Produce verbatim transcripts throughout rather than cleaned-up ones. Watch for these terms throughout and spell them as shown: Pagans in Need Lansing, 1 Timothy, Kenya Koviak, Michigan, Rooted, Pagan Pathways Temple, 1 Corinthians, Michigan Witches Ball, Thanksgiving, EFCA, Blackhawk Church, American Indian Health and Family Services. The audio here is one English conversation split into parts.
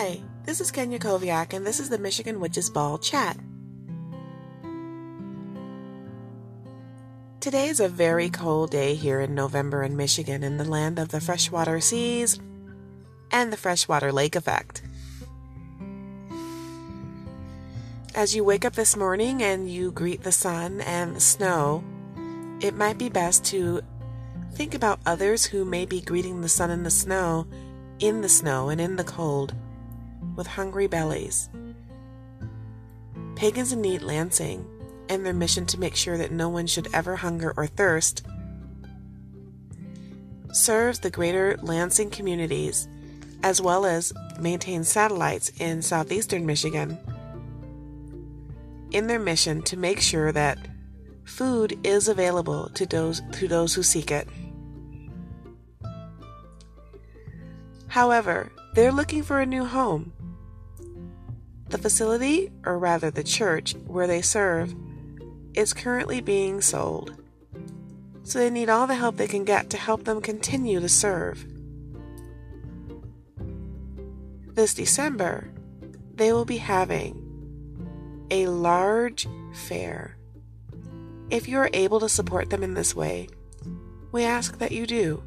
Hi, this is Kenya Koviak, and this is the Michigan Witches Ball Chat. Today is a very cold day here in November in Michigan, in the land of the freshwater seas and the freshwater lake effect. As you wake up this morning and you greet the sun and the snow, it might be best to think about others who may be greeting the sun and the snow in the snow and in the cold with hungry bellies. Pagans in Need Lansing and their mission to make sure that no one should ever hunger or thirst serves the greater Lansing communities as well as maintains satellites in southeastern Michigan in their mission to make sure that food is available to those, to those who seek it. However, they're looking for a new home. The facility, or rather the church, where they serve is currently being sold, so they need all the help they can get to help them continue to serve. This December, they will be having a large fair. If you are able to support them in this way, we ask that you do.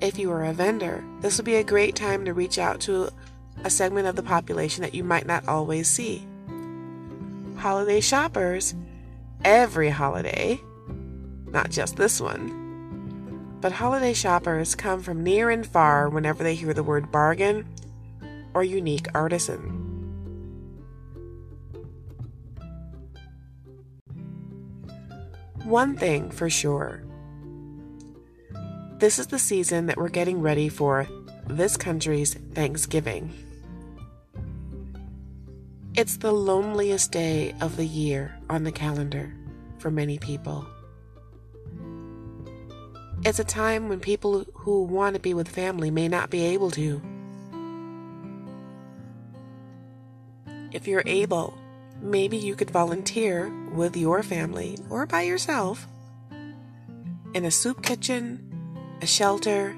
If you are a vendor, this would be a great time to reach out to a segment of the population that you might not always see. Holiday shoppers, every holiday, not just this one, but holiday shoppers come from near and far whenever they hear the word bargain or unique artisan. One thing for sure, this is the season that we're getting ready for this country's Thanksgiving. It's the loneliest day of the year on the calendar for many people. It's a time when people who want to be with family may not be able to. If you're able, maybe you could volunteer with your family or by yourself in a soup kitchen, a shelter,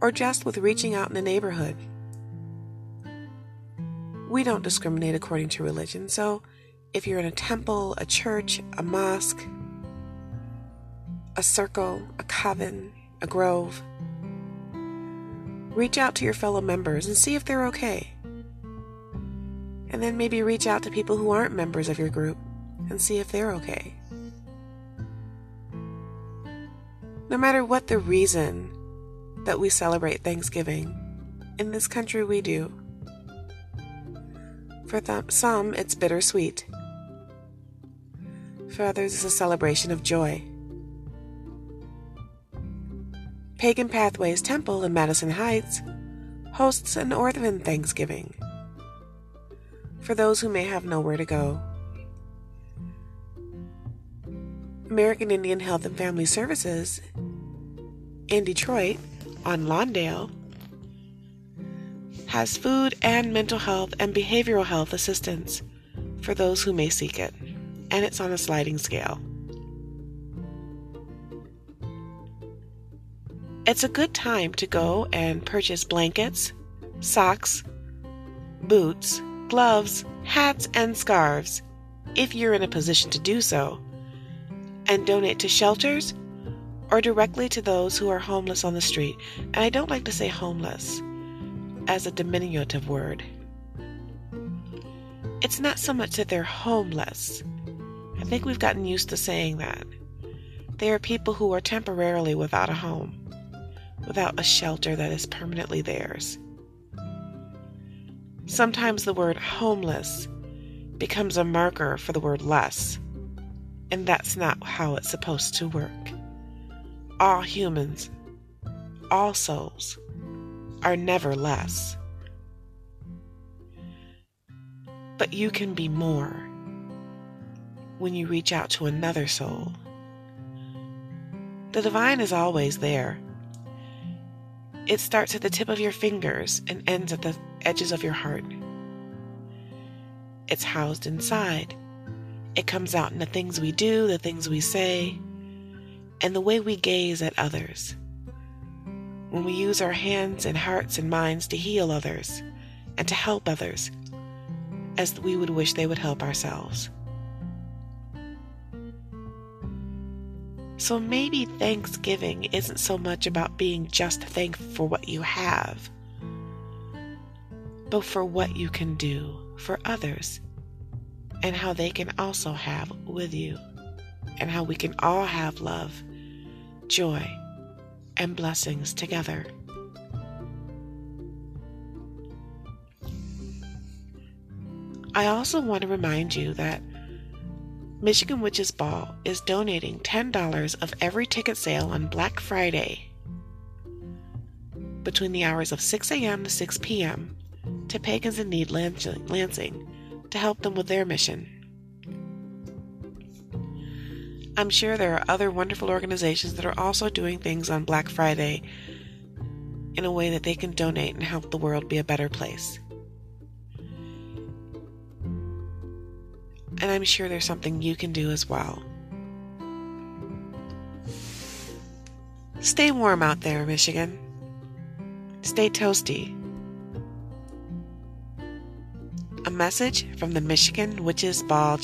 or just with reaching out in the neighborhood. We don't discriminate according to religion, so if you're in a temple, a church, a mosque, a circle, a coven, a grove, reach out to your fellow members and see if they're okay. And then maybe reach out to people who aren't members of your group and see if they're okay. No matter what the reason that we celebrate Thanksgiving, in this country we do. For th- some, it's bittersweet. For others, it's a celebration of joy. Pagan Pathways Temple in Madison Heights hosts an orphan Thanksgiving for those who may have nowhere to go. American Indian Health and Family Services in Detroit on Lawndale has food and mental health and behavioral health assistance for those who may seek it, and it's on a sliding scale. It's a good time to go and purchase blankets, socks, boots, gloves, hats, and scarves if you're in a position to do so, and donate to shelters or directly to those who are homeless on the street. And I don't like to say homeless as a diminutive word. It's not so much that they're homeless. I think we've gotten used to saying that. They are people who are temporarily without a home, without a shelter that is permanently theirs. Sometimes the word homeless becomes a marker for the word less, and that's not how it's supposed to work. All humans, all souls, are never less. But you can be more when you reach out to another soul. The divine is always there. It starts at the tip of your fingers and ends at the edges of your heart. It's housed inside. It comes out in the things we do, the things we say, and the way we gaze at others. when we use our hands and hearts and minds to heal others and to help others as we would wish they would help ourselves. So maybe Thanksgiving isn't so much about being just thankful for what you have, but for what you can do for others and how they can also have with you, and how we can all have love, joy, and blessings together. I also want to remind you that Michigan Witches Ball is donating ten dollars of every ticket sale on Black Friday between the hours of six a.m. to six p.m. to Pagans in Need Lansing to help them with their mission. I'm sure there are other wonderful organizations that are also doing things on Black Friday in a way that they can donate and help the world be a better place. And I'm sure there's something you can do as well. Stay warm out there, Michigan. Stay toasty. A message from the Michigan Witches Ball.